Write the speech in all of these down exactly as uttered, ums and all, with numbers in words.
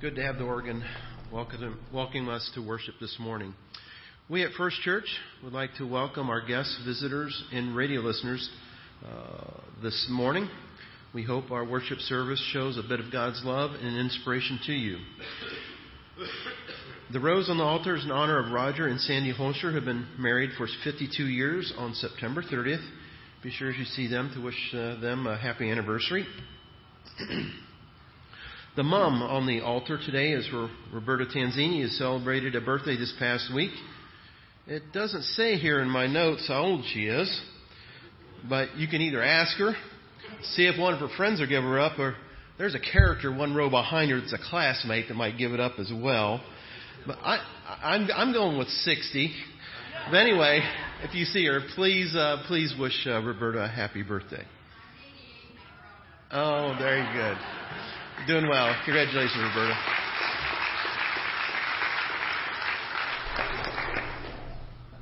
It's good to have the organ welcome, welcome us to worship this morning. We at First Church would like to welcome our guests, visitors, and radio listeners uh, this morning. We hope our worship service shows a bit of God's love and inspiration to you. The rose on the altar is in honor of Roger and Sandy Holster, who have been married for fifty-two years on September thirtieth. Be sure as you see them to wish uh, them a happy anniversary. The mom on the altar today is Roberta Tanzini, who celebrated a birthday this past week. It doesn't say here in my notes how old she is, but you can either ask her, see if one of her friends will give her up, or there's a character one row behind her that's a classmate that might give it up as well. But I, I'm, I'm going with sixty. But anyway, if you see her, please uh, please wish uh, Roberta a happy birthday. Oh, very good. Doing well. Congratulations, Roberta.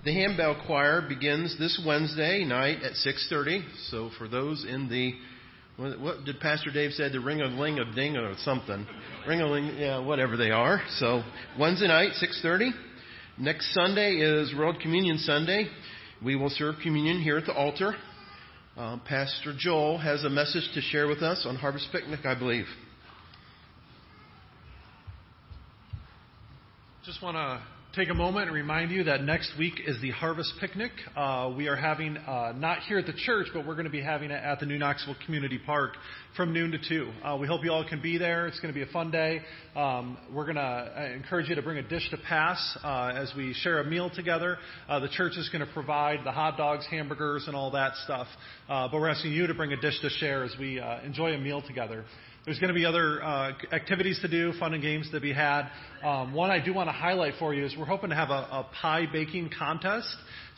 The handbell choir begins this Wednesday night at six thirty. So for those in the, what, what did Pastor Dave said, the ring-a-ling-a-ding or something. Ring-a-ling, yeah, whatever they are. So Wednesday night, six thirty. Next Sunday is World Communion Sunday. We will serve communion here at the altar. Uh, Pastor Joel has a message to share with us on Harvest Picnic, I believe. Just want to take a moment and remind you that next week is the Harvest Picnic. Uh, we are having, uh, not here at the church, but we're going to be having it at the New Knoxville Community Park from noon to two. Uh, we hope you all can be there. It's going to be a fun day. Um, we're going to encourage you to bring a dish to pass uh, as we share a meal together. Uh, the church is going to provide the hot dogs, hamburgers, and all that stuff. Uh, but we're asking you to bring a dish to share as we uh, enjoy a meal together. There's going to be other uh, activities to do, fun and games to be had. Um, one I do want to highlight for you is we're hoping to have a, a pie baking contest.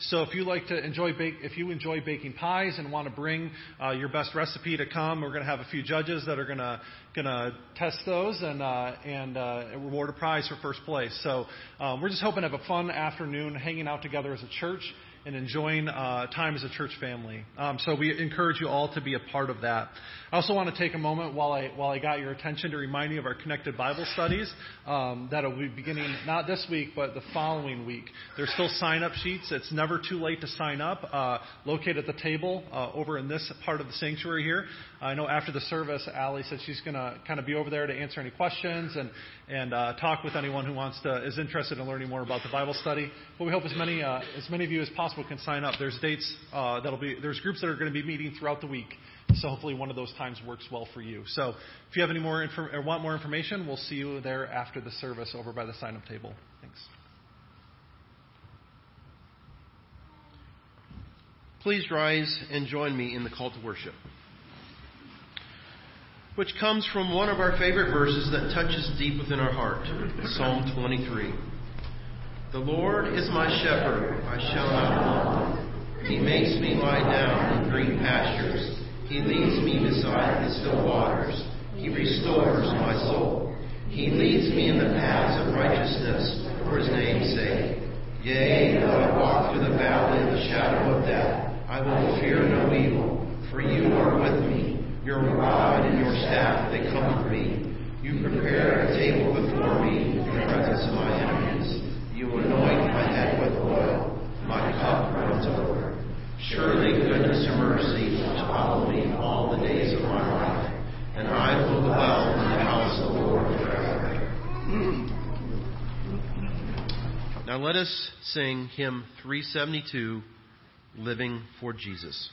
So if you like to enjoy bake, if you enjoy baking pies and want to bring uh, your best recipe to come, we're going to have a few judges that are going to going to test those and uh, and uh, reward a prize for first place. So um, we're just hoping to have a fun afternoon, hanging out together as a church and enjoying uh, time as a church family. Um, so we encourage you all to be a part of that. I also want to take a moment while I while I got your attention to remind you of our Connected Bible Studies um, that will be beginning not this week, but the following week. There's still sign-up sheets. It's never too late to sign up. Uh, located at the table uh, over in this part of the sanctuary here. I know after the service, Allie said she's going to kind of be over there to answer any questions and, and uh, talk with anyone who wants to is interested in learning more about the Bible study. But we hope as many uh, as many of you as possible can sign up. There's dates uh, that'll be, there's groups that are going to be meeting throughout the week. So hopefully one of those times works well for you. So if you have any more info or want more information, we'll see you there after the service over by the sign up table. Thanks. Please rise and join me in the call to worship, which comes from one of our favorite verses that touches deep within our heart, Psalm twenty-three. The Lord is my shepherd, I shall not want. He makes me lie down in green pastures. He leads me beside the still waters. He restores my soul. He leads me in the paths of righteousness for his name's sake. Yea, though I walk through the valley of the shadow of death, I will fear no evil, for you are with me. Your rod and your staff, they comfort me. You prepare a table before me in the presence of my enemies. You anoint my head with oil, my cup runs over. Surely goodness and mercy shall follow me all the days of my life, and I will dwell in the house of the Lord forever. Now let us sing hymn three seventy-two, Living for Jesus.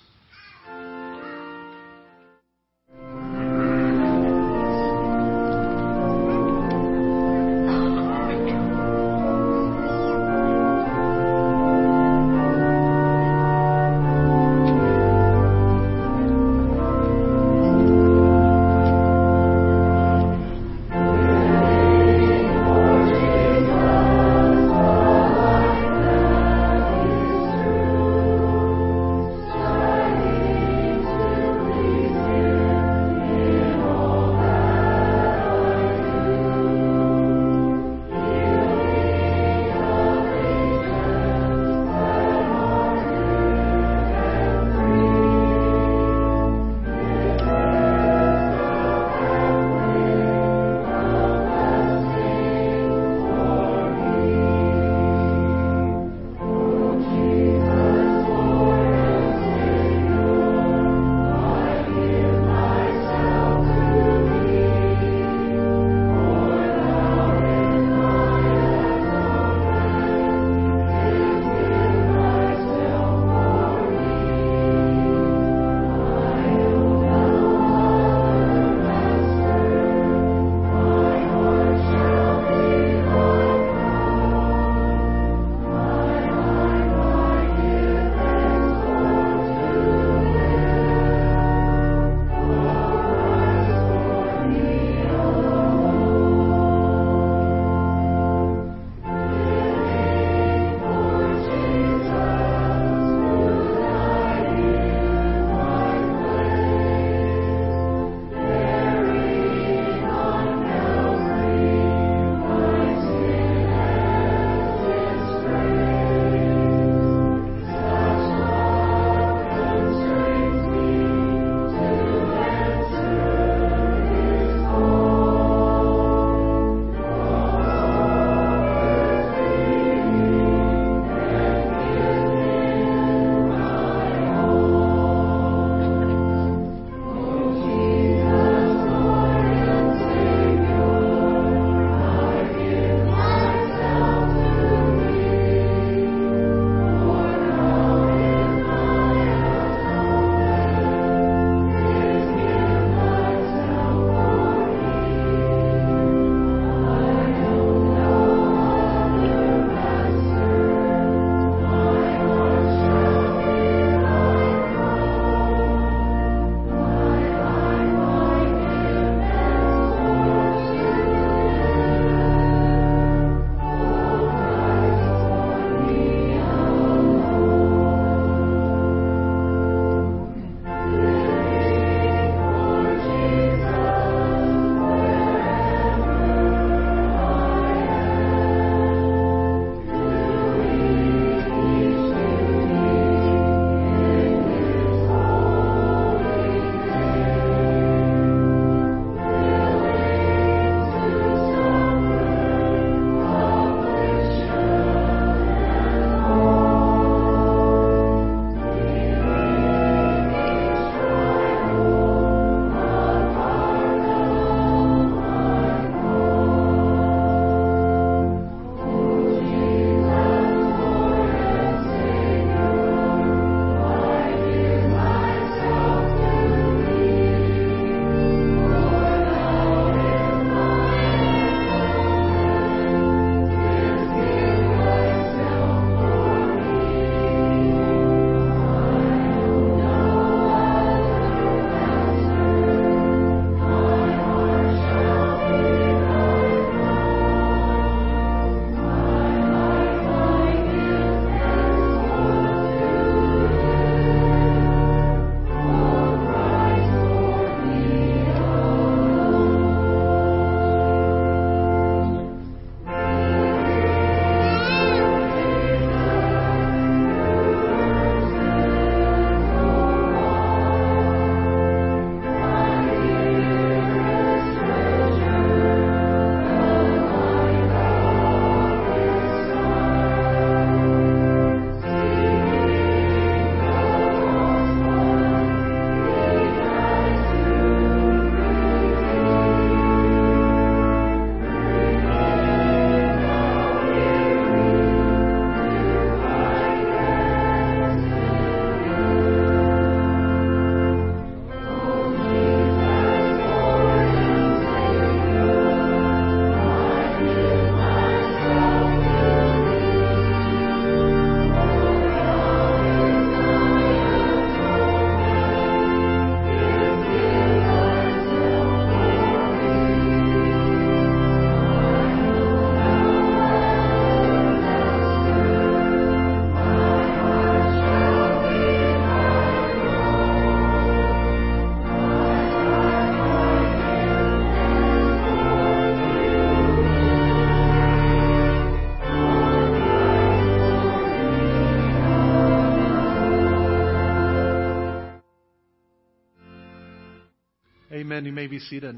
Amen. You may be seated.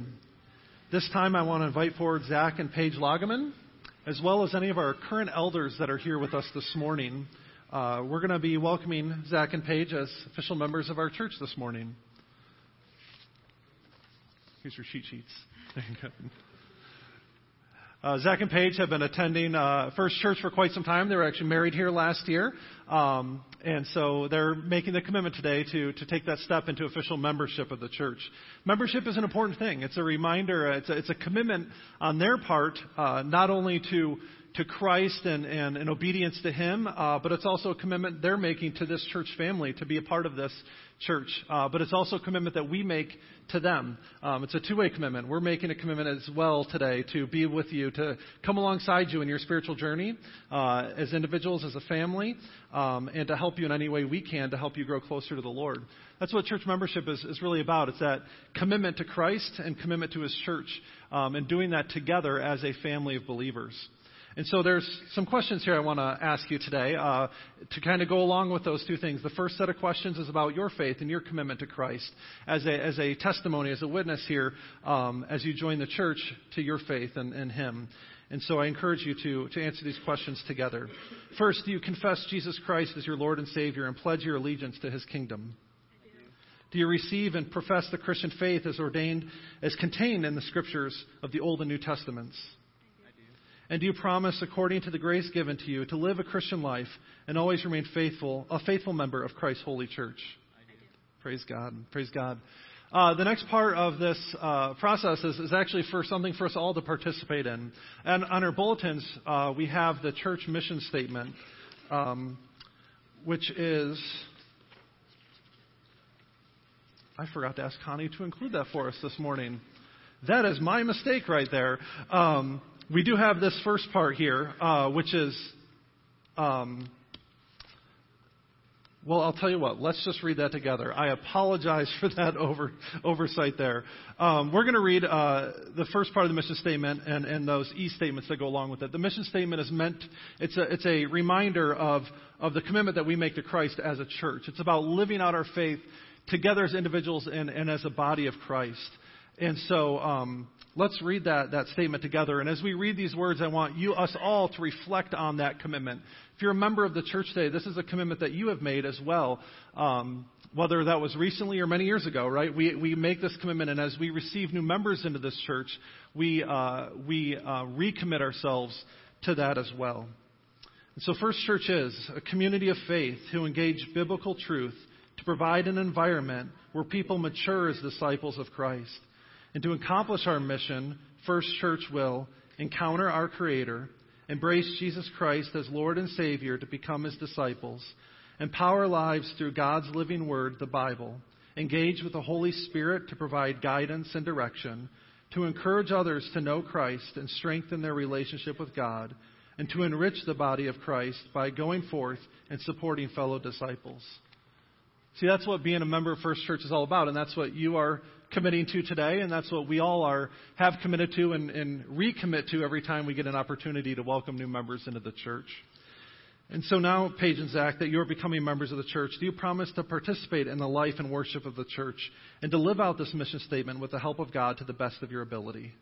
This time I want to invite forward Zach and Paige Logemann, as well as any of our current elders that are here with us this morning. Uh, we're going to be welcoming Zach and Paige as official members of our church this morning. Here's your cheat sheets. Uh, Zach and Paige have been attending uh, First Church for quite some time. They were actually married here last year. Um, and so they're making the commitment today to, to take that step into official membership of the church. Membership is an important thing. It's a reminder. It's a, it's a commitment on their part, uh, not only to to Christ and, and, and obedience to Him, uh, but it's also a commitment they're making to this church family to be a part of this church. Uh, but it's also a commitment that we make to them. Um, it's a two-way commitment. We're making a commitment as well today to be with you, to come alongside you in your spiritual journey uh, as individuals, as a family, um, and to help you in any way we can to help you grow closer to the Lord. That's what church membership is, is really about. It's that commitment to Christ and commitment to His church, um, and doing that together as a family of believers. And so there's some questions here I want to ask you today uh, to kind of go along with those two things. The first set of questions is about your faith and your commitment to Christ as a as a testimony, as a witness here, um, as you join the church to your faith in, in Him. And so I encourage you to, to answer these questions together. First, do you confess Jesus Christ as your Lord and Savior and pledge your allegiance to His kingdom? Do you receive and profess the Christian faith as ordained, as contained in the Scriptures of the Old and New Testaments? And do you promise, according to the grace given to you, to live a Christian life and always remain faithful, a faithful member of Christ's holy church? I do. Praise God. Praise God. Uh, the next part of this uh, process is, is actually for something for us all to participate in. And on our bulletins, uh, we have the church mission statement, um, which is... I forgot to ask Connie to include that for us this morning. That is my mistake right there. Um We do have this first part here, uh, which is, um, well, I'll tell you what, let's just read that together. I apologize for that over, oversight there. Um, we're going to read uh, the first part of the mission statement and, and those e-statements that go along with it. The mission statement is meant, it's a, it's a reminder of, of the commitment that we make to Christ as a church. It's about living out our faith together as individuals and, and as a body of Christ. And so... Um, Let's read that, that statement together. And as we read these words, I want you, us all, to reflect on that commitment. If you're a member of the church today, this is a commitment that you have made as well, um, whether that was recently or many years ago, right? We we make this commitment, and as we receive new members into this church, we uh, we uh, recommit ourselves to that as well. And so First Church is a community of faith who engage biblical truth to provide an environment where people mature as disciples of Christ. And to accomplish our mission, First Church will encounter our Creator, embrace Jesus Christ as Lord and Savior to become His disciples, empower lives through God's living Word, the Bible, engage with the Holy Spirit to provide guidance and direction, to encourage others to know Christ and strengthen their relationship with God, and to enrich the body of Christ by going forth and supporting fellow disciples. See, that's what being a member of First Church is all about, and that's what you are committing to today, and that's what we all are have committed to and, and recommit to every time we get an opportunity to welcome new members into the church. And so now, Paige and Zach, that you're becoming members of the church, do you promise to participate in the life and worship of the church and to live out this mission statement with the help of God to the best of your ability?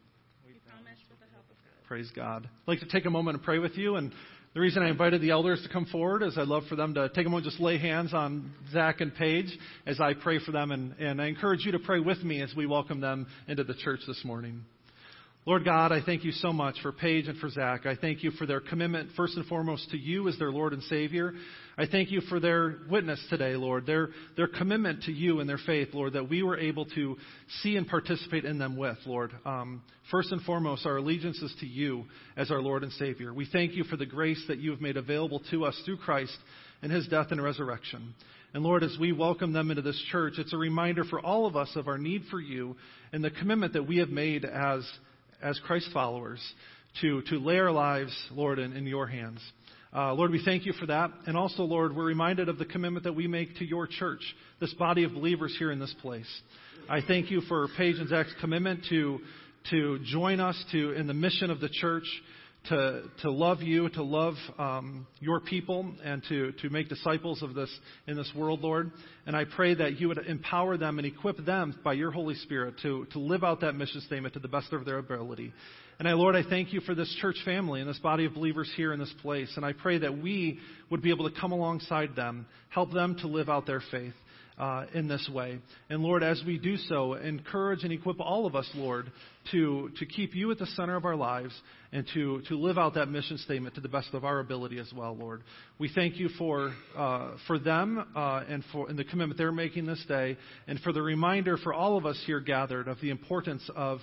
We promise with the help of God. Praise God. I'd like to take a moment and pray with you. And the reason I invited the elders to come forward is I'd love for them to take a moment and just lay hands on Zach and Paige as I pray for them. And, and I encourage you to pray with me as we welcome them into the church this morning. Lord God, I thank you so much for Paige and for Zach. I thank you for their commitment, first and foremost, to you as their Lord and Savior. I thank you for their witness today, Lord, their their commitment to you and their faith, Lord, that we were able to see and participate in them with, Lord. Um, first and foremost, our allegiance is to you as our Lord and Savior. We thank you for the grace that you have made available to us through Christ and His death and resurrection. And Lord, as we welcome them into this church, it's a reminder for all of us of our need for you and the commitment that we have made as, as Christ followers to, to lay our lives, Lord, in, in your hands. Uh, Lord, we thank you for that. And also, Lord, we're reminded of the commitment that we make to your church, this body of believers here in this place. I thank you for Paige and Zach's commitment to to join us to in the mission of the church, to to love you, to love um, your people, and to, to make disciples of this in this world, Lord. And I pray that you would empower them and equip them by your Holy Spirit to, to live out that mission statement to the best of their ability. And I, Lord, I thank you for this church family and this body of believers here in this place. And I pray that we would be able to come alongside them, help them to live out their faith uh, in this way. And Lord, as we do so, encourage and equip all of us, Lord, to, to keep you at the center of our lives and to, to live out that mission statement to the best of our ability as well, Lord. We thank you for uh, for them uh, and for and the commitment they're making this day, and for the reminder for all of us here gathered of the importance of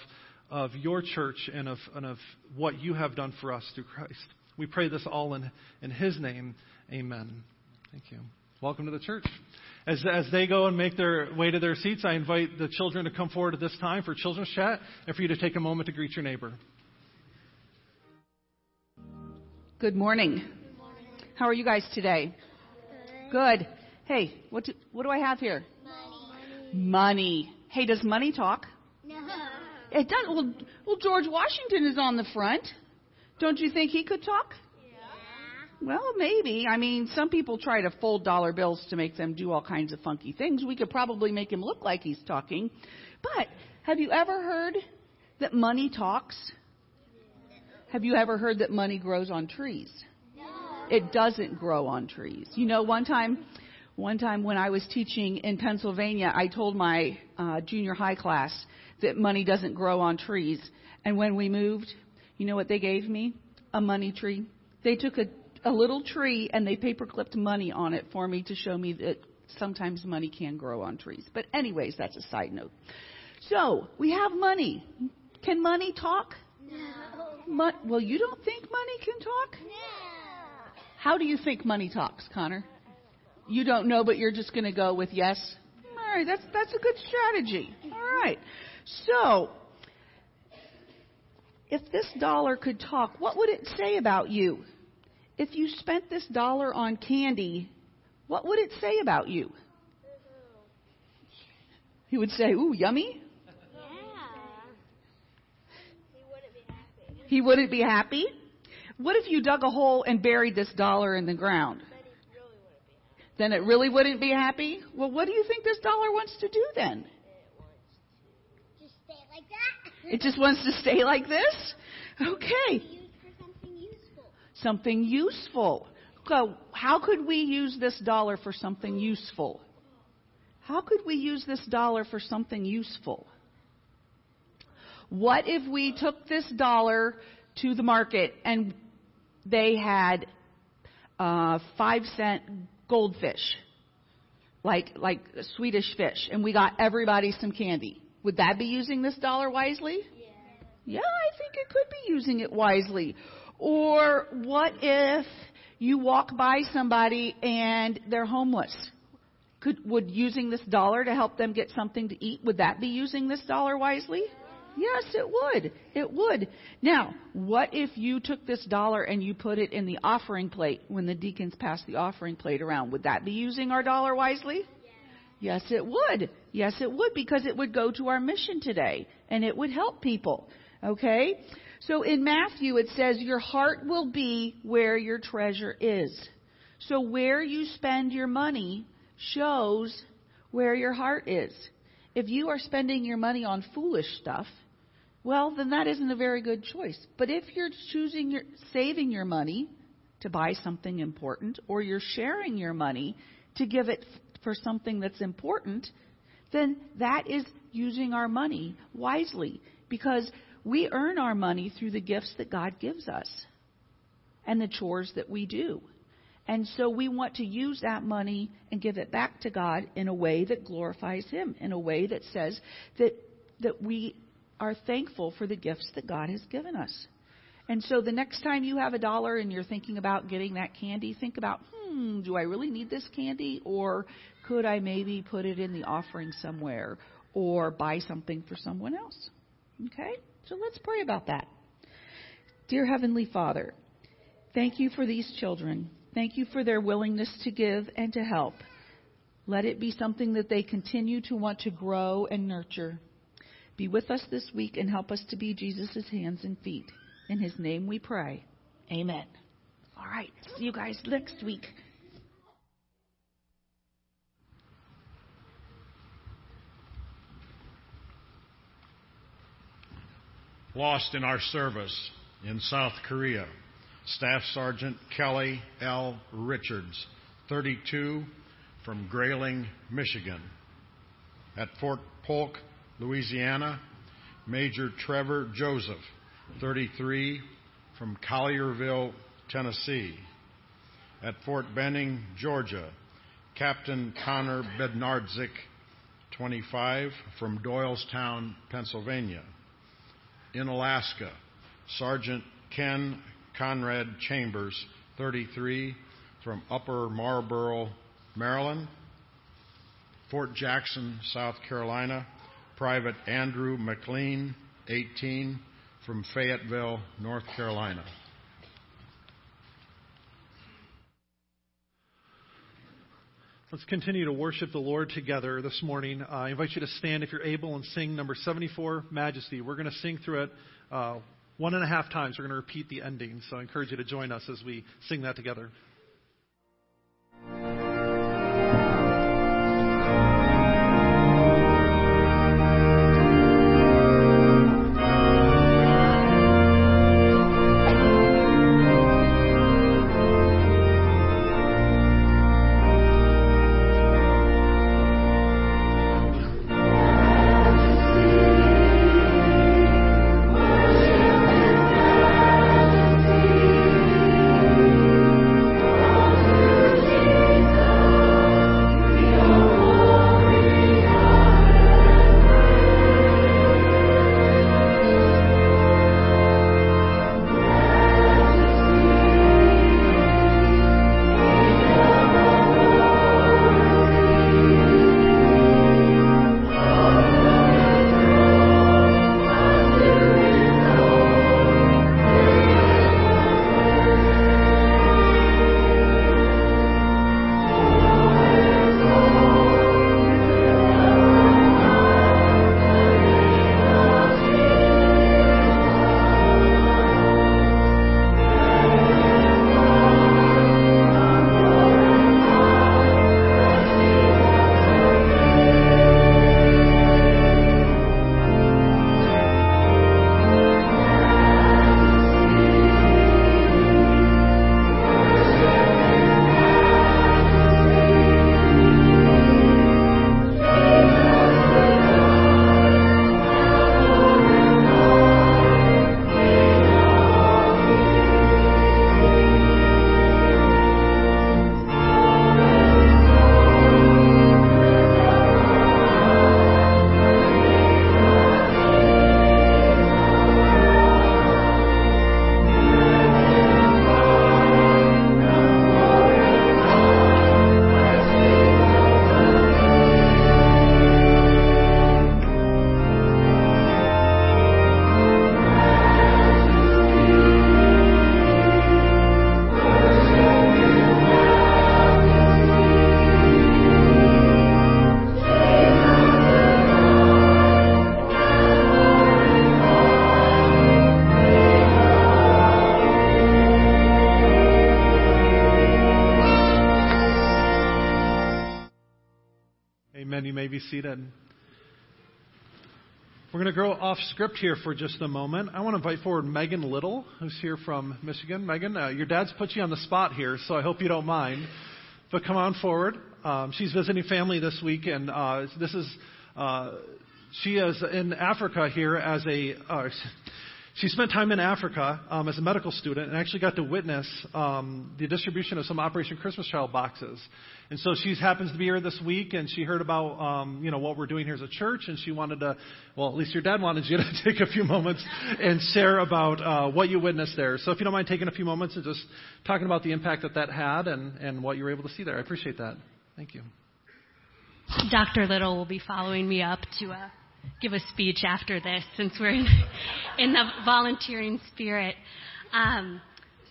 of your church and of, and of what you have done for us through Christ. We pray this all in, in his name. Amen. Thank you. Welcome to the church. As, as they go and make their way to their seats, I invite the children to come forward at this time for children's chat and for you to take a moment to greet your neighbor. Good morning. Good morning. How are you guys today? Good. Good. Hey, what do, what do I have here? Money. Money. Hey, does money talk? No. It does. Well, well, George Washington is on the front. Don't you think he could talk? Yeah. Well, maybe. I mean, some people try to fold dollar bills to make them do all kinds of funky things. We could probably make him look like he's talking. But have you ever heard that money talks? Have you ever heard that money grows on trees? No. It doesn't grow on trees. You know, one time, one time when I was teaching in Pennsylvania, I told my uh, junior high class that money doesn't grow on trees. And when we moved, you know what they gave me? A money tree. They took a, a little tree and they paperclipped money on it for me to show me that sometimes money can grow on trees. But anyways, that's a side note. So we have money. Can money talk? No. Mo- well, you don't think money can talk? No. How do you think money talks, Connor? You don't know, but you're just going to go with yes? All right, that's, that's a good strategy. All right. So, if this dollar could talk, what would it say about you? If you spent this dollar on candy, what would it say about you? He would say, ooh, yummy? Yeah. He wouldn't be happy. He wouldn't be happy? What if you dug a hole and buried this dollar in the ground? Then it really wouldn't be happy? Well, what do you think this dollar wants to do then? Like that. It just wants to stay like this? Okay. Something useful. Something useful. So how could we use this dollar for something useful? How could we use this dollar for something useful? What if we took this dollar to the market and they had uh, five cent goldfish, like like Swedish fish, and we got everybody some candy? Would that be using this dollar wisely? Yeah. Yeah, I think it could be using it wisely. Or what if you walk by somebody and they're homeless? Could would using this dollar to help them get something to eat, would that be using this dollar wisely? Yeah. Yes, it would. It would. Now, what if you took this dollar and you put it in the offering plate when the deacons passed the offering plate around? Would that be using our dollar wisely? Yes, it would. Yes, it would, because it would go to our mission today, and it would help people, okay? So in Matthew, it says, your heart will be where your treasure is. So where you spend your money shows where your heart is. If you are spending your money on foolish stuff, well, then that isn't a very good choice. But if you're choosing your, saving your money to buy something important, or you're sharing your money to give it for something that's important, then that is using our money wisely, because we earn our money through the gifts that God gives us and the chores that we do. And so we want to use that money and give it back to God in a way that glorifies him, in a way that says that that we are thankful for the gifts that God has given us. And so the next time you have a dollar and you're thinking about getting that candy, think about, hmm, do I really need this candy? Or could I maybe put it in the offering somewhere or buy something for someone else? Okay, so let's pray about that. Dear Heavenly Father, thank you for these children. Thank you for their willingness to give and to help. Let it be something that they continue to want to grow and nurture. Be with us this week and help us to be Jesus' hands and feet. In his name we pray. Amen. All right. See you guys next week. Lost in our service in South Korea, Staff Sergeant Kelly L. Richards, thirty-two, from Grayling, Michigan. At Fort Polk, Louisiana, Major Trevor Joseph, thirty-three, from Collierville, Tennessee. At Fort Benning, Georgia, Captain Connor Bednarczyk, twenty-five, from Doylestown, Pennsylvania. In Alaska, Sergeant Ken Conrad Chambers, thirty-three, from Upper Marlboro, Maryland. Fort Jackson, South Carolina, Private Andrew McLean, eighteen, from Fayetteville, North Carolina. Let's continue to worship the Lord together this morning. Uh, I invite you to stand if you're able and sing number seventy-four, Majesty. We're going to sing through it uh, one and a half times. We're going to repeat the ending, so I encourage you to join us as we sing that together. Seated. We're going to go off script here for just a moment. I want to invite forward Megan Little, who's here from Michigan. Megan, uh, your dad's put you on the spot here, so I hope you don't mind. But come on forward. Um, she's visiting family this week, and uh, this is uh, she is in Africa here as a. Uh, She spent time in Africa um, as a medical student and actually got to witness um, the distribution of some Operation Christmas Child boxes. And so she happens to be here this week, and she heard about um, you know what we're doing here as a church, and she wanted to, well, at least your dad wanted you to take a few moments and share about uh, what you witnessed there. So if you don't mind taking a few moments and just talking about the impact that that had and, and what you were able to see there. I appreciate that. Thank you. Doctor Little will be following me up to a... Uh... give a speech after this since we're in, in the volunteering spirit. Um,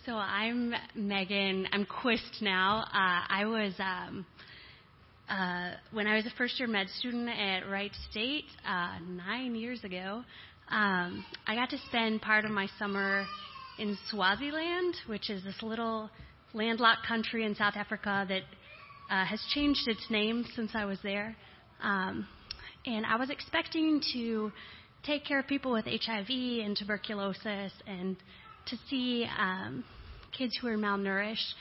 so I'm Megan. I'm Quist now. Uh, I was, um, uh, when I was a first-year med student at Wright State uh, nine years ago, um, I got to spend part of my summer in Swaziland, which is this little landlocked country in South Africa that uh, has changed its name since I was there. Um, and I was expecting to take care of people with H I V and tuberculosis and to see um, kids who are malnourished.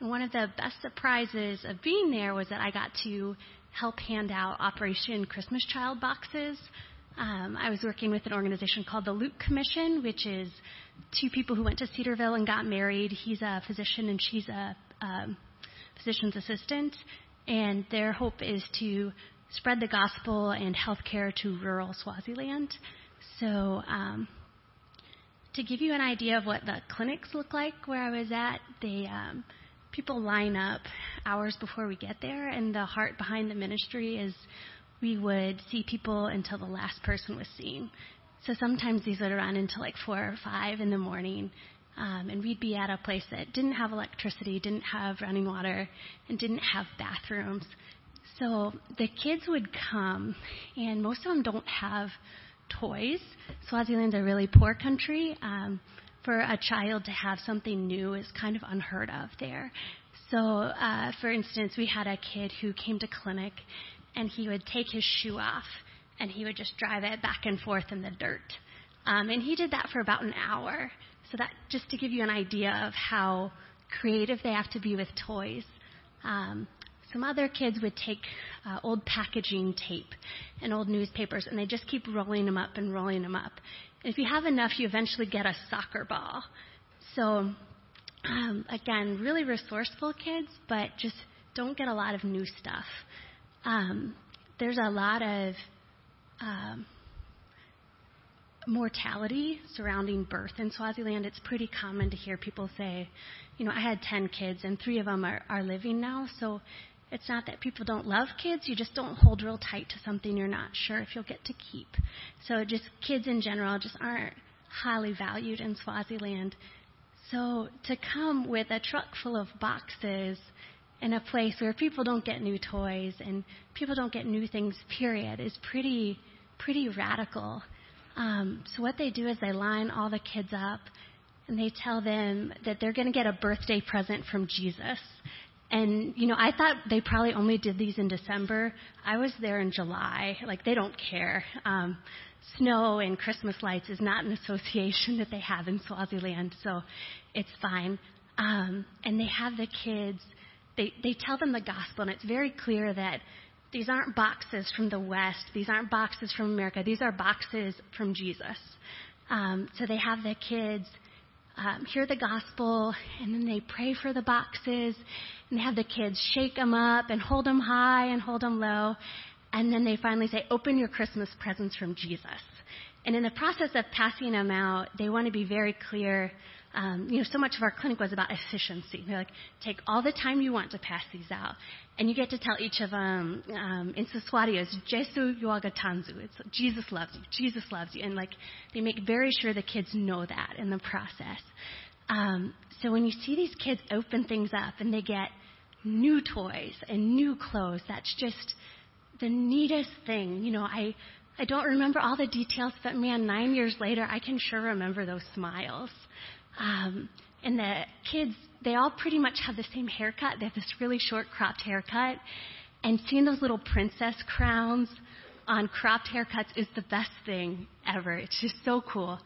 And one of the best surprises of being there was that I got to help hand out Operation Christmas Child boxes. Um, I was working with an organization called the Luke Commission, which is two people who went to Cedarville and got married. He's a physician and she's a um, physician's assistant. And their hope is to spread the gospel and healthcare to rural Swaziland. So um, to give you an idea of what the clinics look like where I was at, they um, people line up hours before we get there. And the heart behind the ministry is we would see people until the last person was seen. So sometimes these would run until like four or five in the morning. Um, and we'd be at a place that didn't have electricity, didn't have running water, and didn't have bathrooms. So the kids would come, and most of them don't have toys. Swaziland's a really poor country. Um, for a child to have something new is kind of unheard of there. So, uh, for instance, we had a kid who came to clinic, and he would take his shoe off, and he would just drive it back and forth in the dirt. Um, and he did that for about an hour. So that just to give you an idea of how creative they have to be with toys. Um, Some other kids would take uh, old packaging tape and old newspapers, and they just keep rolling them up and rolling them up. And if you have enough, you eventually get a soccer ball. So, um, again, really resourceful kids, but just don't get a lot of new stuff. Um, there's a lot of um, mortality surrounding birth in Swaziland. It's pretty common to hear people say, you know, I had ten kids, and three of them are, are living now, so it's not that people don't love kids. You just don't hold real tight to something you're not sure if you'll get to keep. So just kids in general just aren't highly valued in Swaziland. So to come with a truck full of boxes in a place where people don't get new toys and people don't get new things, period, is pretty, pretty radical. Um, so what they do is they line all the kids up, and they tell them that they're going to get a birthday present from Jesus. And, you know, I thought they probably only did these in December. I was there in July. Like, they don't care. Um, snow and Christmas lights is not an association that they have in Swaziland, so it's fine. Um, and they have the kids, they, they tell them the gospel, and it's very clear that these aren't boxes from the West. These aren't boxes from America. These are boxes from Jesus. Um, so they have the kids Um, hear the gospel, and then they pray for the boxes, and they have the kids shake them up and hold them high and hold them low, and then they finally say, open your Christmas presents from Jesus. And in the process of passing them out, they want to be very clear. Um, you know, so much of our clinic was about efficiency. They're like, take all the time you want to pass these out, and you get to tell each of them, um, in Siswati, it's Jesu Yuaga Tanzu. It's Jesus loves you, Jesus loves you. And, like, they make very sure the kids know that in the process. Um, so when you see these kids open things up and they get new toys and new clothes, that's just the neatest thing. You know, I... I don't remember all the details, but, man, nine years later, I can sure remember those smiles. Um, and the kids, they all pretty much have the same haircut. They have this really short cropped haircut. And seeing those little princess crowns on cropped haircuts is the best thing ever. It's just so cool.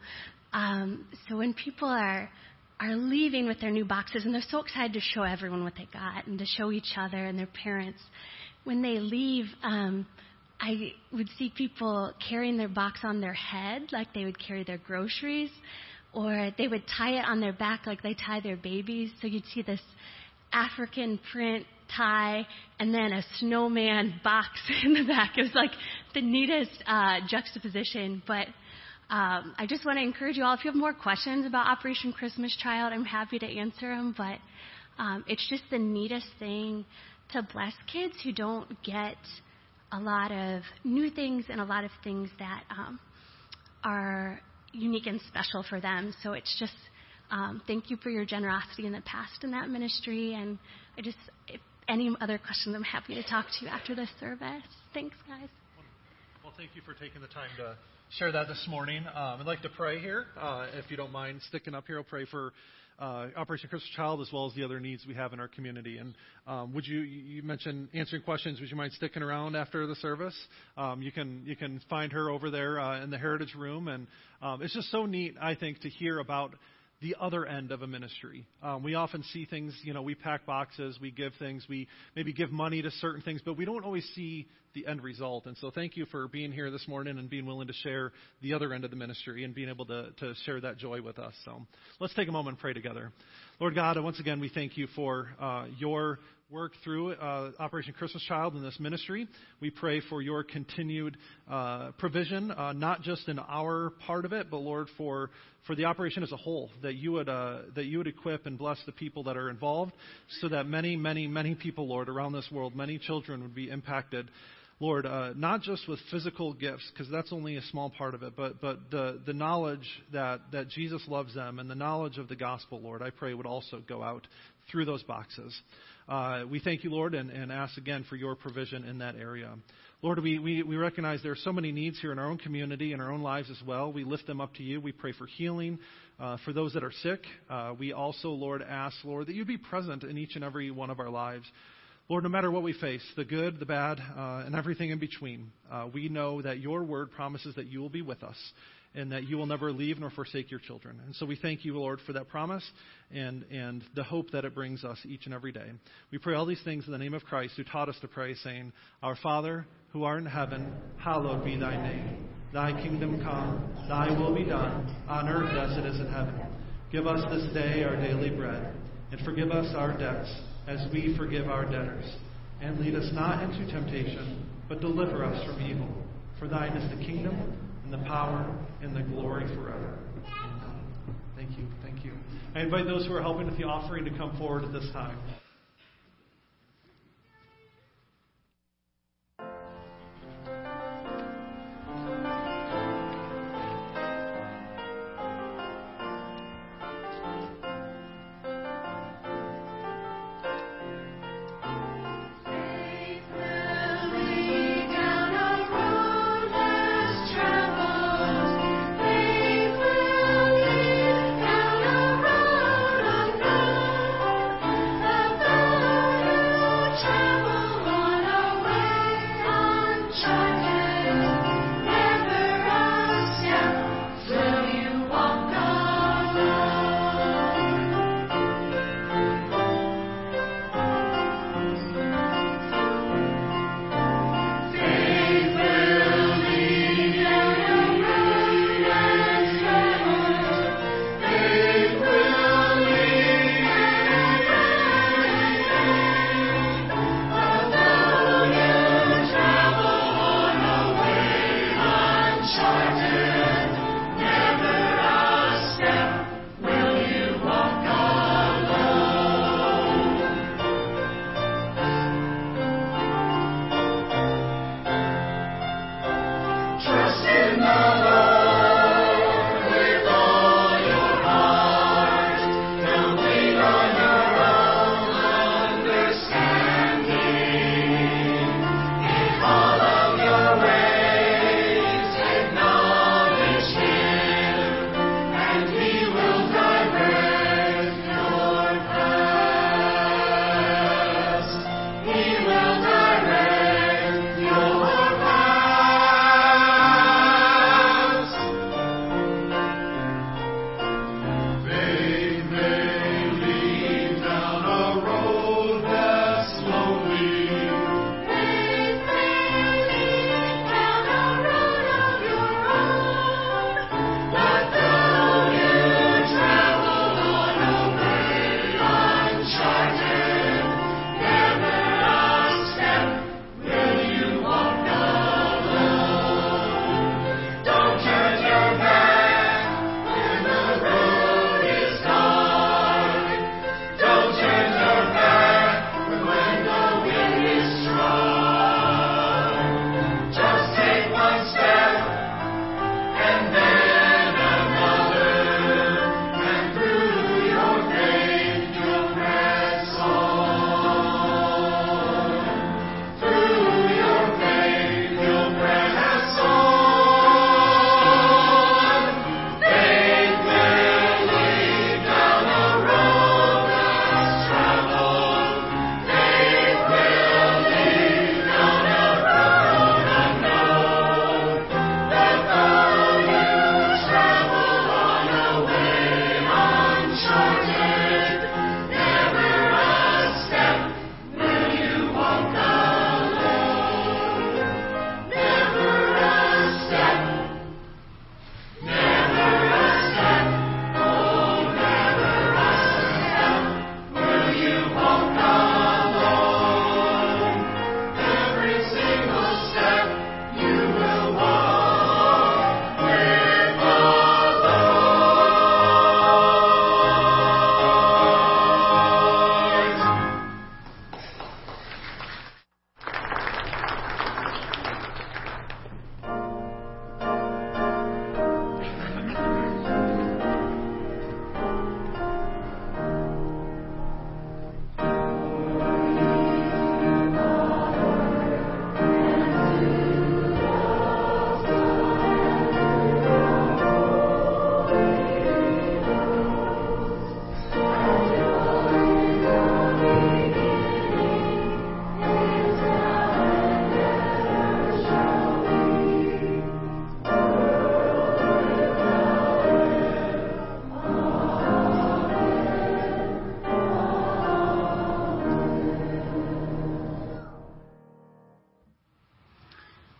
Um, so when people are, are leaving with their new boxes, and they're so excited to show everyone what they got and to show each other and their parents, when they leave, um, I would see people carrying their box on their head like they would carry their groceries, or they would tie it on their back like they tie their babies. So you'd see this African print tie and then a snowman box in the back. It was like the neatest uh, juxtaposition. But um, I just want to encourage you all, if you have more questions about Operation Christmas Child, I'm happy to answer them. But um, it's just the neatest thing to bless kids who don't get a lot of new things and a lot of things that um, are unique and special for them. So it's just um, thank you for your generosity in the past in that ministry. And I just, if any other questions, I'm happy to talk to you after this service. Thanks, guys. Well, thank you for taking the time to share that this morning. Um, I'd like to pray here. Uh, if you don't mind sticking up here, I'll pray for uh, Operation Christmas Child as well as the other needs we have in our community. And um, would you, you mentioned answering questions. Would you mind sticking around after the service? Um, you can you can find her over there uh, in the Heritage Room. And um, it's just so neat, I think, to hear about the other end of a ministry. Um, we often see things, you know, we pack boxes, we give things, we maybe give money to certain things, but we don't always see the end result. And so thank you for being here this morning and being willing to share the other end of the ministry and being able to, to share that joy with us. So let's take a moment and pray together. Lord God, once again, we thank you for uh, your work through uh, Operation Christmas Child in this ministry. We pray for your continued uh, provision, uh, not just in our part of it, but Lord, for for the operation as a whole, that you would uh, that you would equip and bless the people that are involved, so that many, many, many people, Lord, around this world, many children would be impacted, Lord, uh, not just with physical gifts, because that's only a small part of it, but but the, the knowledge that, that Jesus loves them and the knowledge of the gospel, Lord, I pray would also go out through those boxes. Uh, we thank you, Lord, and, and ask again for your provision in that area. Lord, we, we, we recognize there are so many needs here in our own community and our own lives as well. We lift them up to you. We pray for healing uh, for those that are sick. Uh, we also, Lord, ask, Lord, that you be present in each and every one of our lives. Lord, no matter what we face, the good, the bad, uh, and everything in between, uh, we know that your word promises that you will be with us and that you will never leave nor forsake your children. And so we thank you, Lord, for that promise and, and the hope that it brings us each and every day. We pray all these things in the name of Christ, who taught us to pray, saying, Our Father, who art in heaven, hallowed be thy name. Thy kingdom come, thy will be done, on earth as it is in heaven. Give us this day our daily bread, and forgive us our debts, as we forgive our debtors. And lead us not into temptation, but deliver us from evil. For thine is the kingdom, and the power, and the glory forever. Thank you, thank you. I invite those who are helping with the offering to come forward at this time.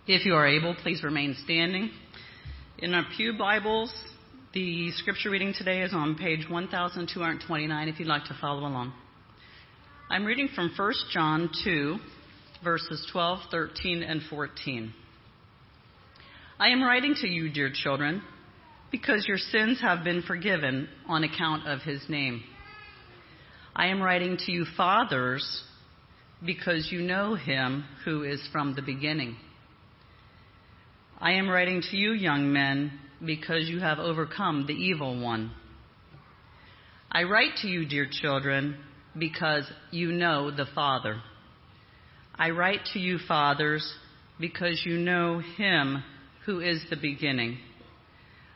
If you are able, please remain standing. In our pew Bibles, the scripture reading today is on page one thousand two hundred twenty-nine, if you'd like to follow along. I'm reading from First John two, verses twelve, thirteen, and fourteen. I am writing to you, dear children, because your sins have been forgiven on account of his name. I am writing to you, fathers, because you know him who is from the beginning. I am writing to you, young men, because you have overcome the evil one. I write to you, dear children, because you know the Father. I write to you, fathers, because you know him who is the beginning.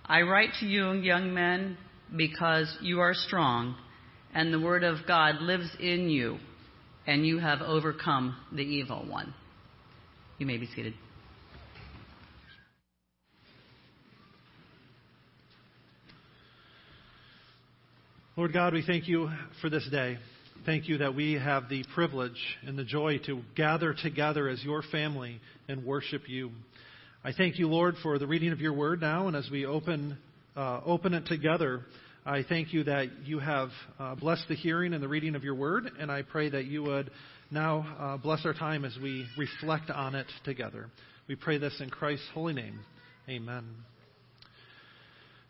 I write to you, young men, because you are strong, and the word of God lives in you, and you have overcome the evil one. You may be seated. Lord God, we thank you for this day. Thank you that we have the privilege and the joy to gather together as your family and worship you. I thank you, Lord, for the reading of your word now, and as we open uh, open it together, I thank you that you have uh, blessed the hearing and the reading of your word, and I pray that you would now uh, bless our time as we reflect on it together. We pray this in Christ's holy name. Amen.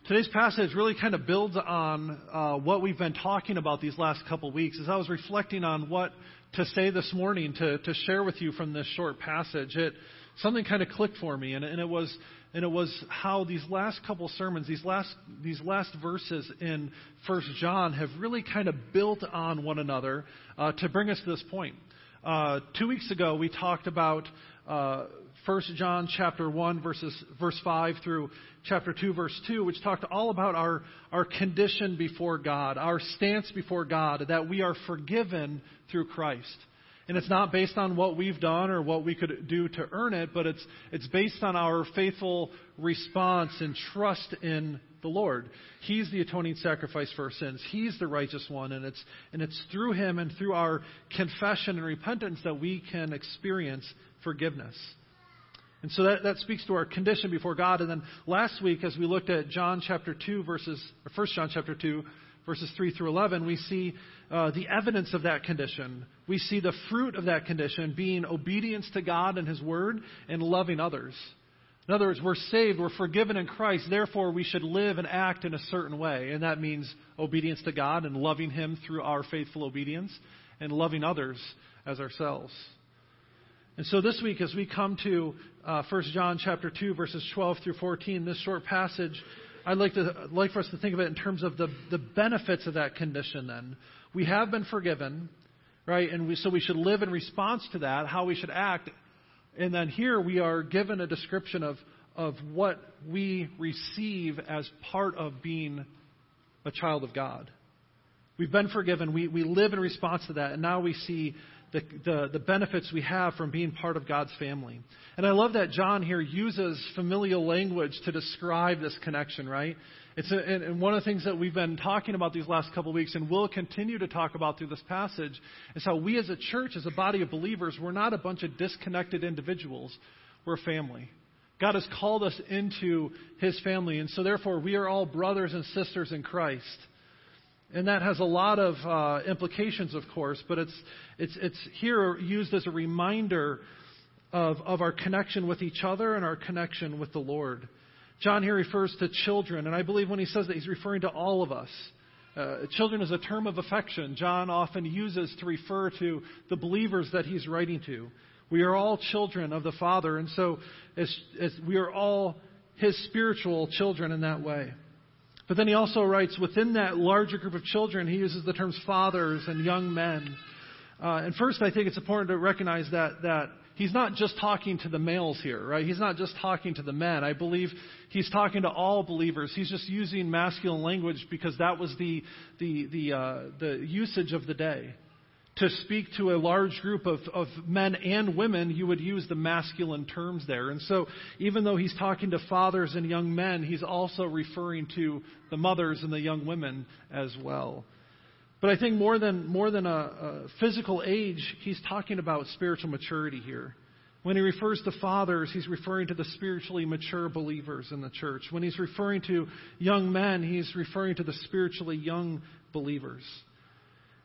Today's passage really kind of builds on uh, what we've been talking about these last couple weeks. As I was reflecting on what to say this morning to, to share with you from this short passage, it something kind of clicked for me, and, and it was and it was how these last couple sermons, these last these last verses in First John have really kind of built on one another uh, to bring us to this point. Uh, two weeks ago, we talked about Uh, First John chapter one, verses, verse five through chapter two, verse two, which talked all about our, our condition before God, our stance before God, that we are forgiven through Christ. And it's not based on what we've done or what we could do to earn it, but it's it's based on our faithful response and trust in the Lord. He's the atoning sacrifice for our sins. He's the righteous one, and it's and it's through him and through our confession and repentance that we can experience forgiveness. And so that, that speaks to our condition before God. And then last week, as we looked at John chapter two verses, or First John chapter two verses three through eleven, we see uh, the evidence of that condition. We see the fruit of that condition being obedience to God and His Word and loving others. In other words, we're saved, we're forgiven in Christ. Therefore, we should live and act in a certain way, and that means obedience to God and loving Him through our faithful obedience and loving others as ourselves. And so this week, as we come to uh, First John chapter two, verses twelve through fourteen, this short passage, I'd like to I'd like for us to think of it in terms of the, the benefits of that condition. Then we have been forgiven, right? And we, so we should live in response to that, how we should act. And then here we are given a description of of what we receive as part of being a child of God. We've been forgiven. We we live in response to that, and now we see The, the, the benefits we have from being part of God's family. And I love that John here uses familial language to describe this connection, right? It's a, and one of the things that we've been talking about these last couple of weeks and will continue to talk about through this passage is how we as a church, as a body of believers, we're not a bunch of disconnected individuals. We're a family. God has called us into His family, and so therefore we are all brothers and sisters in Christ. And that has a lot of uh, implications, of course, but it's it's it's here used as a reminder of of our connection with each other and our connection with the Lord. John here refers to children, and I believe when he says that, he's referring to all of us. Uh, children is a term of affection John often uses to refer to the believers that he's writing to. We are all children of the Father, and so as, as we are all His spiritual children in that way. But then he also writes, within that larger group of children, he uses the terms fathers and young men. Uh, and first, I think it's important to recognize that that he's not just talking to the males here, right? He's not just talking to the men. I believe he's talking to all believers. He's just using masculine language because that was the the the uh, the usage of the day. To speak to a large group of, of men and women, you would use the masculine terms there. And so even though he's talking to fathers and young men, he's also referring to the mothers and the young women as well. But I think more than more than a, a physical age, he's talking about spiritual maturity here. When he refers to fathers, he's referring to the spiritually mature believers in the church. When he's referring to young men, he's referring to the spiritually young believers.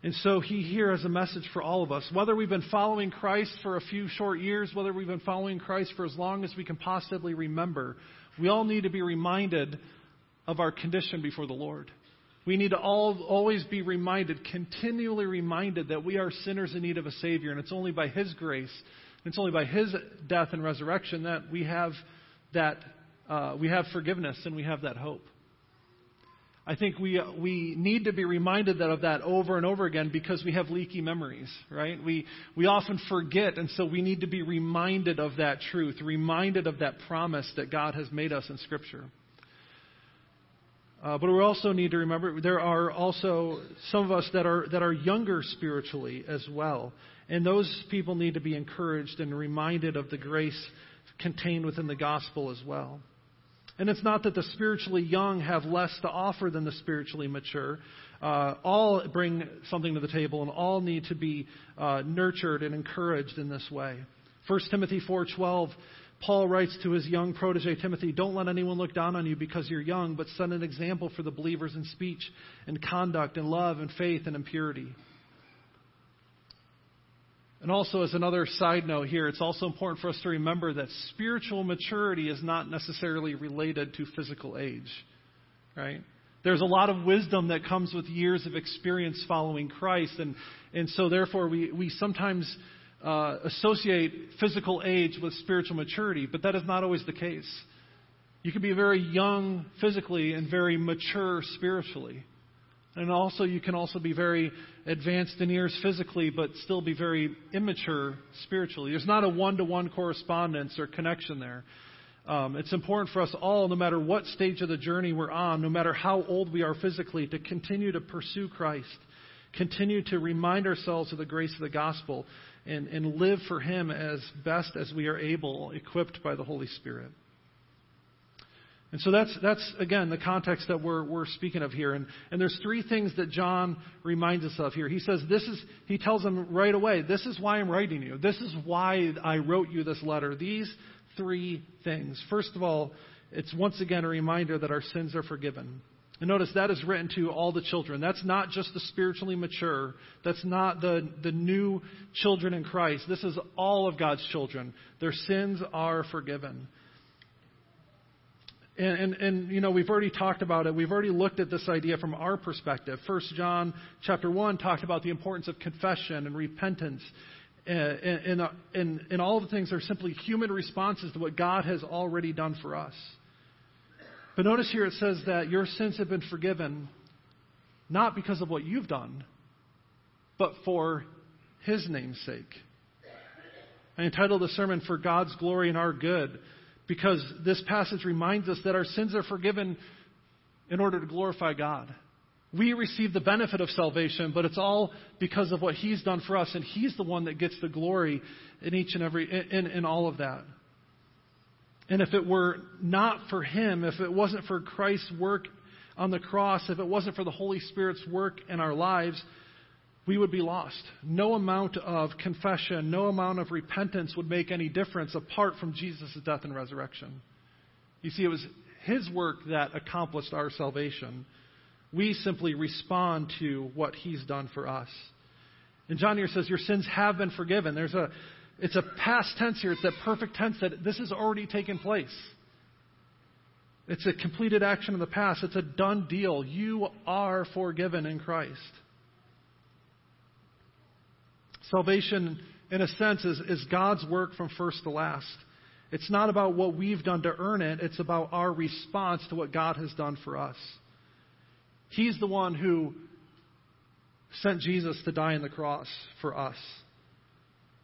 And so he here has a message for all of us. Whether we've been following Christ for a few short years, whether we've been following Christ for as long as we can possibly remember, we all need to be reminded of our condition before the Lord. We need to all always be reminded, continually reminded, that we are sinners in need of a Savior. And it's only by His grace, it's only by His death and resurrection that we have that uh, we have forgiveness and we have that hope. I think we we need to be reminded that of that over and over again, because we have leaky memories, right? We we often forget, and so we need to be reminded of that truth, reminded of that promise that God has made us in Scripture. Uh, but we also need to remember there are also some of us that are that are younger spiritually as well. And those people need to be encouraged and reminded of the grace contained within the gospel as well. And it's not that the spiritually young have less to offer than the spiritually mature. Uh, all bring something to the table, and all need to be uh, nurtured and encouraged in this way. First Timothy four twelve Paul writes to his young protege, Timothy, don't let anyone look down on you because you're young, but set an example for the believers in speech and conduct and love and faith and in purity. And also, as another side note here, it's also important for us to remember that spiritual maturity is not necessarily related to physical age, right? There's a lot of wisdom that comes with years of experience following Christ, and, and so therefore we, we sometimes... Uh, associate physical age with spiritual maturity, but that is not always the case. You can be very young physically and very mature spiritually. And also you can also be very advanced in years physically, but still be very immature spiritually. There's not a one-to-one correspondence or connection there. Um, it's important for us all, no matter what stage of the journey we're on, no matter how old we are physically, to continue to pursue Christ, continue to remind ourselves of the grace of the gospel, and, and live for Him as best as we are able, equipped by the Holy Spirit. And so that's, that's again, the context that we're, we're speaking of here. And, and there's three things that John reminds us of here. He says, this is, he tells them right away, this is why I'm writing you. This is why I wrote you this letter. These three things. First of all, it's once again a reminder that our sins are forgiven. And notice that is written to all the children. That's not just the spiritually mature. That's not the, the new children in Christ. This is all of God's children. Their sins are forgiven. And, and, and, you know, we've already talked about it. We've already looked at this idea from our perspective. First John chapter one talked about the importance of confession and repentance. And, and, and, and all the things are simply human responses to what God has already done for us. But notice here it says that your sins have been forgiven, not because of what you've done, but for His name's sake. I entitled the sermon, For God's Glory and Our Good, because this passage reminds us that our sins are forgiven in order to glorify God. We receive the benefit of salvation, but it's all because of what He's done for us, and He's the one that gets the glory in each and every, in, in all of that. And if it were not for Him, if it wasn't for Christ's work on the cross, if it wasn't for the Holy Spirit's work in our lives, we would be lost. No amount of confession, no amount of repentance would make any difference apart from Jesus' death and resurrection. You see, it was His work that accomplished our salvation. We simply respond to what He's done for us. And John here says, your sins have been forgiven. There's a It's a past tense here. It's that perfect tense that this has already taken place. It's a completed action in the past. It's a done deal. You are forgiven in Christ. Salvation, in a sense, is, is God's work from first to last. It's not about what we've done to earn it. It's about our response to what God has done for us. He's the one who sent Jesus to die on the cross for us.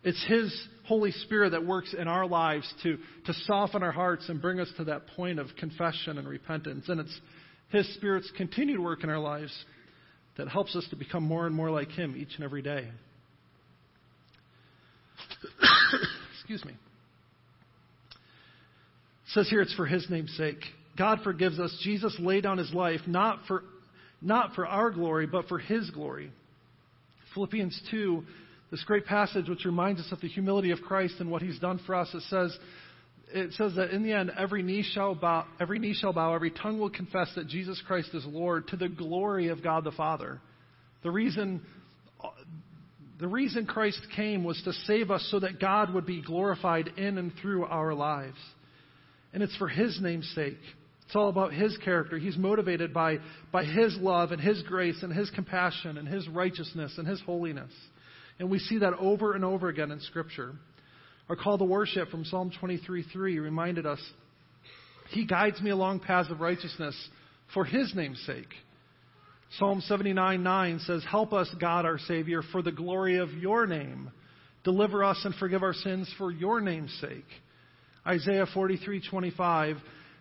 It's His Holy Spirit that works in our lives to, to soften our hearts and bring us to that point of confession and repentance. And it's His Spirit's continued work in our lives that helps us to become more and more like Him each and every day. Excuse me. It says here it's for His name's sake. God forgives us. Jesus laid down His life not for, not for our glory, but for His glory. Philippians two This great passage, which reminds us of the humility of Christ and what he's done for us, it says, it says that in the end, every knee shall bow, every knee shall bow, every tongue will confess that Jesus Christ is Lord, to the glory of God the Father. The reason, the reason Christ came was to save us so that God would be glorified in and through our lives. And it's for his name's sake. It's all about his character. He's motivated by, by his love and his grace and his compassion and his righteousness and his holiness. And we see that over and over again in Scripture. Our call to worship from Psalm twenty-three three reminded us, he guides me along paths of righteousness for his name's sake. Psalm seventy-nine nine says, help us, God our Savior, for the glory of your name. Deliver us and forgive our sins for your name's sake. Isaiah forty-three twenty-five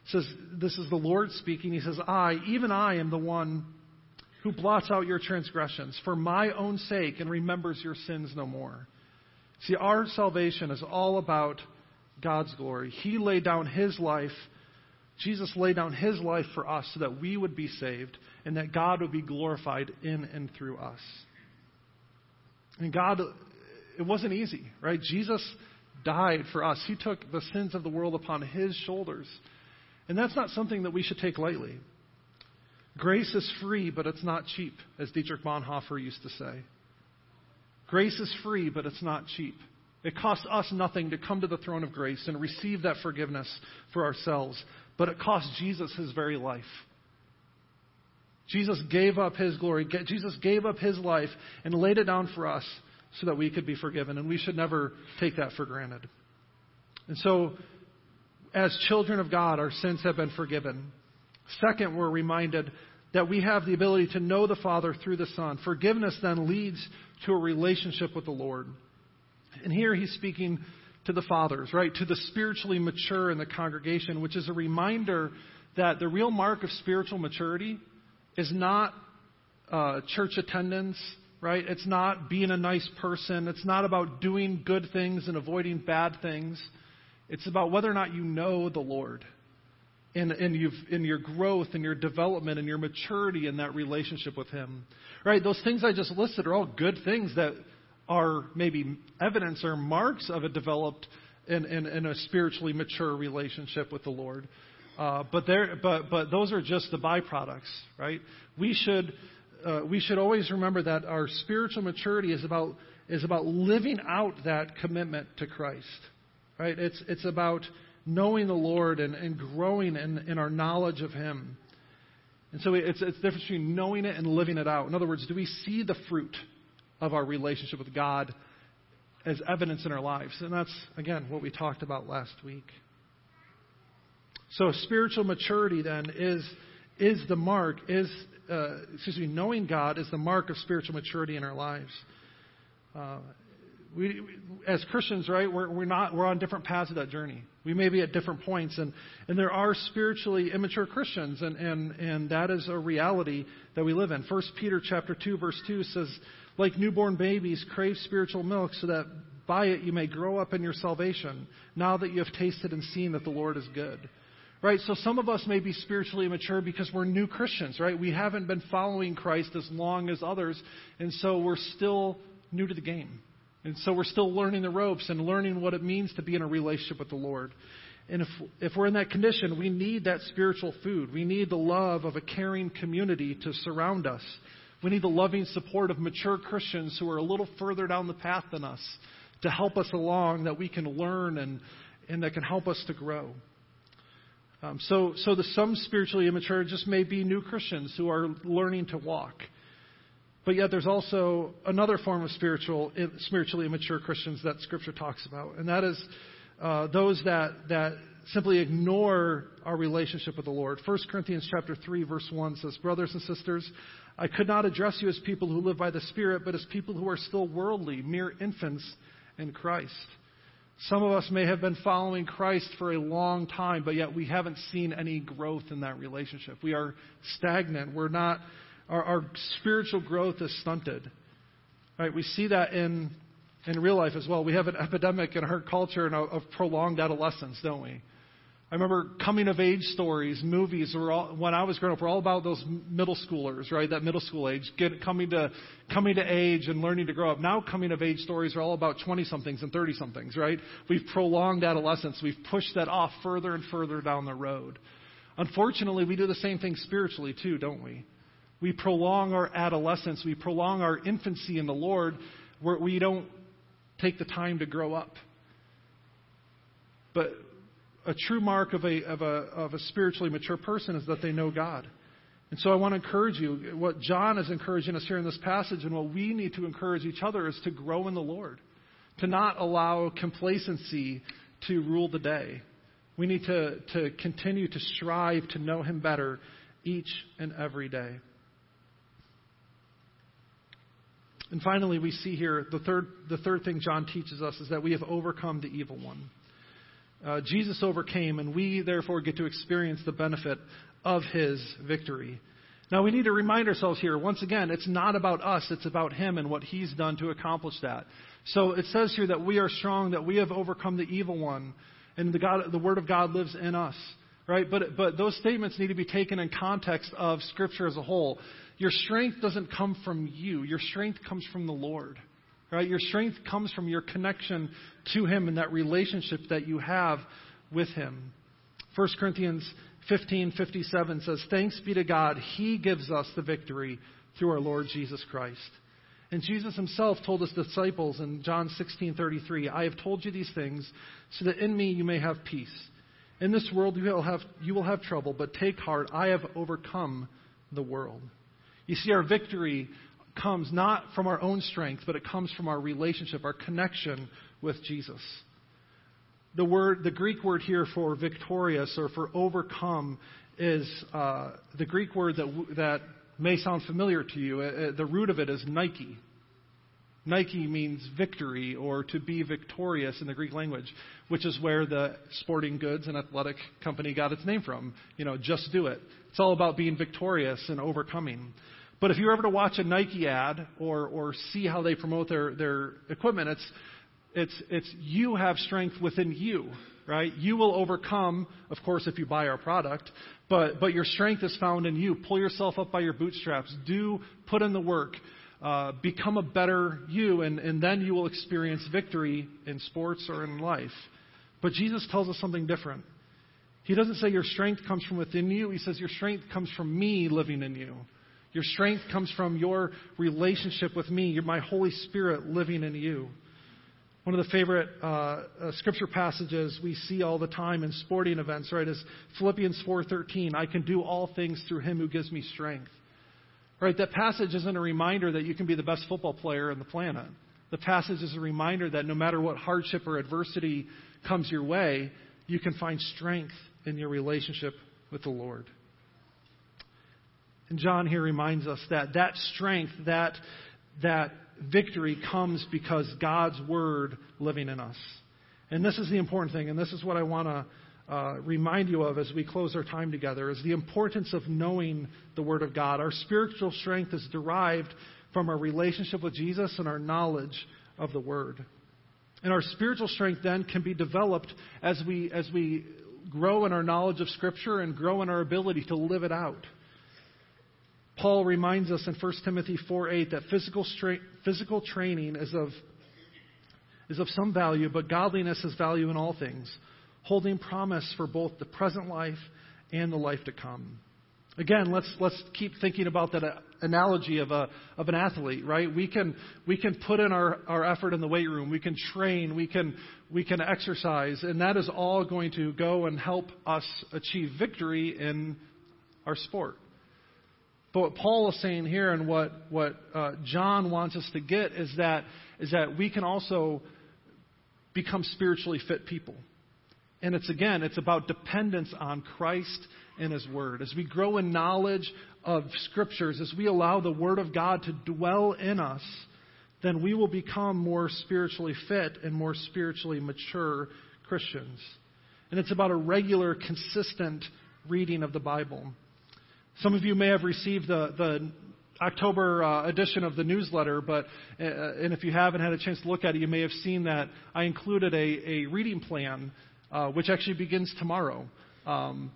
says, this is the Lord speaking. He says, I, even I, am the one who blots out your transgressions for my own sake and remembers your sins no more. See, our salvation is all about God's glory. He laid down his life. Jesus laid down his life for us so that we would be saved and that God would be glorified in and through us. And God, it wasn't easy, right? Jesus died for us. He took the sins of the world upon his shoulders. And that's not something that we should take lightly. Grace is free, but it's not cheap, as Dietrich Bonhoeffer used to say. Grace is free, but it's not cheap. It costs us nothing to come to the throne of grace and receive that forgiveness for ourselves, but it cost Jesus his very life. Jesus gave up his glory. Jesus gave up his life and laid it down for us so that we could be forgiven, and we should never take that for granted. And so, as children of God, our sins have been forgiven. Second, we're reminded that we have the ability to know the Father through the Son. Forgiveness then leads to a relationship with the Lord. And here he's speaking to the fathers, right? To the spiritually mature in the congregation, which is a reminder that the real mark of spiritual maturity is not uh, church attendance, right? It's not being a nice person. It's not about doing good things and avoiding bad things. It's about whether or not you know the Lord in, in, you've, in your growth and your development and your maturity in that relationship with him. Right? Those things I just listed are all good things that are maybe evidence or marks of a developed and, and, and a spiritually mature relationship with the Lord. Uh, but, there, but, but those are just the byproducts, right? We should, uh, we should always remember that our spiritual maturity is about, is about living out that commitment to Christ. Right? It's it's about knowing the Lord and, and growing in, in our knowledge of him. And so it's it's the difference between knowing it and living it out. In other words, do we see the fruit of our relationship with God as evidence in our lives? And that's, again, what we talked about last week. So spiritual maturity, then, is is the mark, is, uh, excuse me, knowing God is the mark of spiritual maturity in our lives. Uh We, as Christians, right, we're, we're not, we're on different paths of that journey. We may be at different points, and, and there are spiritually immature Christians, and, and, and that is a reality that we live in. First Peter chapter two, verse two says, like newborn babies, crave spiritual milk so that by it you may grow up in your salvation, now that you have tasted and seen that the Lord is good. Right, so some of us may be spiritually immature because we're new Christians, right? We haven't been following Christ as long as others, and so we're still new to the game. And so we're still learning the ropes and learning what it means to be in a relationship with the Lord. And if if we're in that condition, we need that spiritual food. We need the love of a caring community to surround us. We need the loving support of mature Christians who are a little further down the path than us to help us along, that we can learn and, and that can help us to grow. Um, so so the some spiritually immature just may be new Christians who are learning to walk. But yet there's also another form of spiritual, spiritually immature Christians that Scripture talks about, and that is uh, those that, that simply ignore our relationship with the Lord. First Corinthians chapter three, verse one says, brothers and sisters, I could not address you as people who live by the Spirit, but as people who are still worldly, mere infants in Christ. Some of us may have been following Christ for a long time, but yet we haven't seen any growth in that relationship. We are stagnant. We're not... Our, our spiritual growth is stunted, right? We see that in in real life as well. We have an epidemic in our culture of prolonged adolescence, don't we? I remember coming-of-age stories, movies, were all, when I was growing up, were all about those middle schoolers, right? That middle school age, get, coming to coming to age and learning to grow up. Now coming-of-age stories are all about twenty-somethings and thirty-somethings, right? We've prolonged adolescence. We've pushed that off further and further down the road. Unfortunately, we do the same thing spiritually too, don't we? We prolong our adolescence. We prolong our infancy in the Lord where we don't take the time to grow up. But a true mark of a, of a of a spiritually mature person is that they know God. And so I want to encourage you, what John is encouraging us here in this passage and what we need to encourage each other is to grow in the Lord, to not allow complacency to rule the day. We need to, to continue to strive to know Him better each and every day. And finally, we see here the third the third thing John teaches us is that we have overcome the evil one. Uh, Jesus overcame, and we therefore get to experience the benefit of His victory. Now we need to remind ourselves here, once again, it's not about us, it's about Him and what He's done to accomplish that. So it says here that we are strong, that we have overcome the evil one, and the God, the Word of God lives in us, right? But, but those statements need to be taken in context of Scripture as a whole. Your strength doesn't come from you. Your strength comes from the Lord. Right? Your strength comes from your connection to Him and that relationship that you have with Him. First Corinthians fifteen fifty-seven says, "Thanks be to God, He gives us the victory through our Lord Jesus Christ." And Jesus Himself told His disciples in John sixteen thirty-three, "I have told you these things so that in me you may have peace. In this world you will have, you will have trouble, but take heart, I have overcome the world." You see, our victory comes not from our own strength, but it comes from our relationship, our connection with Jesus. The word, the Greek word here for victorious or for overcome is uh, the Greek word that w- that may sound familiar to you. Uh, the root of it is Nike. Nike means victory or to be victorious in the Greek language, which is where the sporting goods and athletic company got its name from. You know, just do it. It's all about being victorious and overcoming. But if you're ever to watch a Nike ad or or see how they promote their, their equipment, it's it's it's you have strength within you, right? You will overcome, of course, if you buy our product, but but your strength is found in you. Pull yourself up by your bootstraps. Do put in the work. Uh, become a better you, and, and then you will experience victory in sports or in life. But Jesus tells us something different. He doesn't say your strength comes from within you. He says your strength comes from me living in you. Your strength comes from your relationship with me. You're my Holy Spirit living in you. One of the favorite uh, uh, scripture passages we see all the time in sporting events, right, is Philippians four thirteen. "I can do all things through Him who gives me strength." Right, that passage isn't a reminder that you can be the best football player on the planet. The passage is a reminder that no matter what hardship or adversity comes your way, you can find strength in your relationship with the Lord. And John here reminds us that that strength, that that victory comes because God's Word living in us. And this is the important thing, and this is what I want to uh, remind you of as we close our time together, is the importance of knowing the Word of God. Our spiritual strength is derived from our relationship with Jesus and our knowledge of the Word. And our spiritual strength then can be developed as we as we grow in our knowledge of Scripture and grow in our ability to live it out. Paul reminds us in First Timothy four eight that physical stra- physical training is of is of some value, but godliness has value in all things, holding promise for both the present life and the life to come. Again, let's let's keep thinking about that analogy of a of an athlete, right? We can we can put in our, our effort in the weight room, we can train, we can we can exercise, and that is all going to go and help us achieve victory in our sport. But what Paul is saying here and what, what uh, John wants us to get is that is that we can also become spiritually fit people. And it's, again, it's about dependence on Christ and His Word. As we grow in knowledge of Scriptures, as we allow the Word of God to dwell in us, then we will become more spiritually fit and more spiritually mature Christians. And it's about a regular, consistent reading of the Bible. Some of you may have received the, the October uh, edition of the newsletter, but uh, and if you haven't had a chance to look at it, you may have seen that I included a, a reading plan uh, which actually begins tomorrow. Um,